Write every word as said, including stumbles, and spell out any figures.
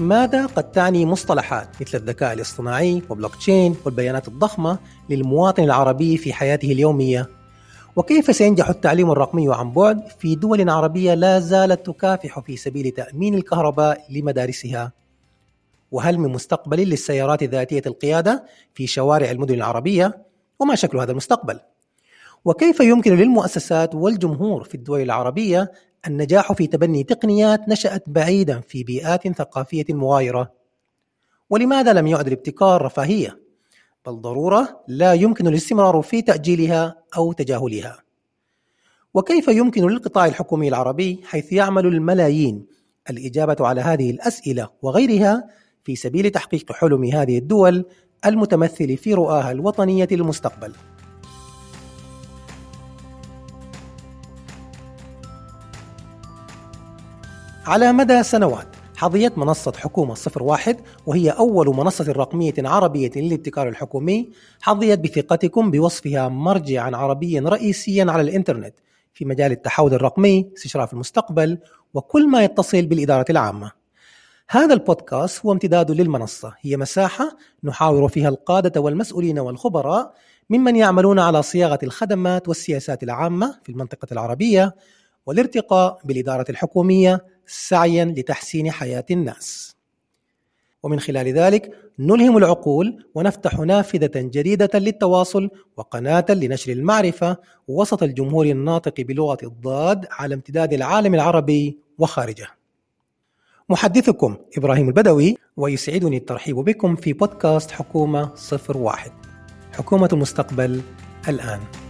ماذا قد تعني مصطلحات مثل الذكاء الاصطناعي وبلوكتشين والبيانات الضخمة للمواطن العربي في حياته اليومية؟ وكيف سينجح التعليم الرقمي عن بعد في دول عربية لا زالت تكافح في سبيل تأمين الكهرباء لمدارسها؟ وهل من مستقبل للسيارات ذاتية القيادة في شوارع المدن العربية؟ وما شكل هذا المستقبل؟ وكيف يمكن للمؤسسات والجمهور في الدول العربية النجاح في تبني تقنيات نشأت بعيدا في بيئات ثقافية مغايرة؟ ولماذا لم يعد الابتكار رفاهية بل ضرورة لا يمكن الاستمرار في تأجيلها أو تجاهلها؟ وكيف يمكن للقطاع الحكومي العربي حيث يعمل الملايين الإجابة على هذه الأسئلة وغيرها في سبيل تحقيق حلم هذه الدول المتمثل في رؤاها الوطنية للمستقبل؟ على مدى سنوات حظيت منصة حكومة صفر واحد، وهي أول منصة رقمية عربية للابتكار الحكومي، حظيت بثقتكم بوصفها مرجعاً عربياً رئيسياً على الإنترنت في مجال التحول الرقمي، استشراف المستقبل، وكل ما يتصل بالإدارة العامة. هذا البودكاست هو امتداد للمنصة، هي مساحة نحاور فيها القادة والمسؤولين والخبراء ممن يعملون على صياغة الخدمات والسياسات العامة في المنطقة العربية والارتقاء بالإدارة الحكومية سعياً لتحسين حياة الناس، ومن خلال ذلك نلهم العقول ونفتح نافذة جديدة للتواصل وقناة لنشر المعرفة وسط الجمهور الناطق بلغة الضاد على امتداد العالم العربي وخارجه. محدثكم إبراهيم البدوي، ويسعدني الترحيب بكم في بودكاست حكومة صفر واحد، حكومة المستقبل الآن.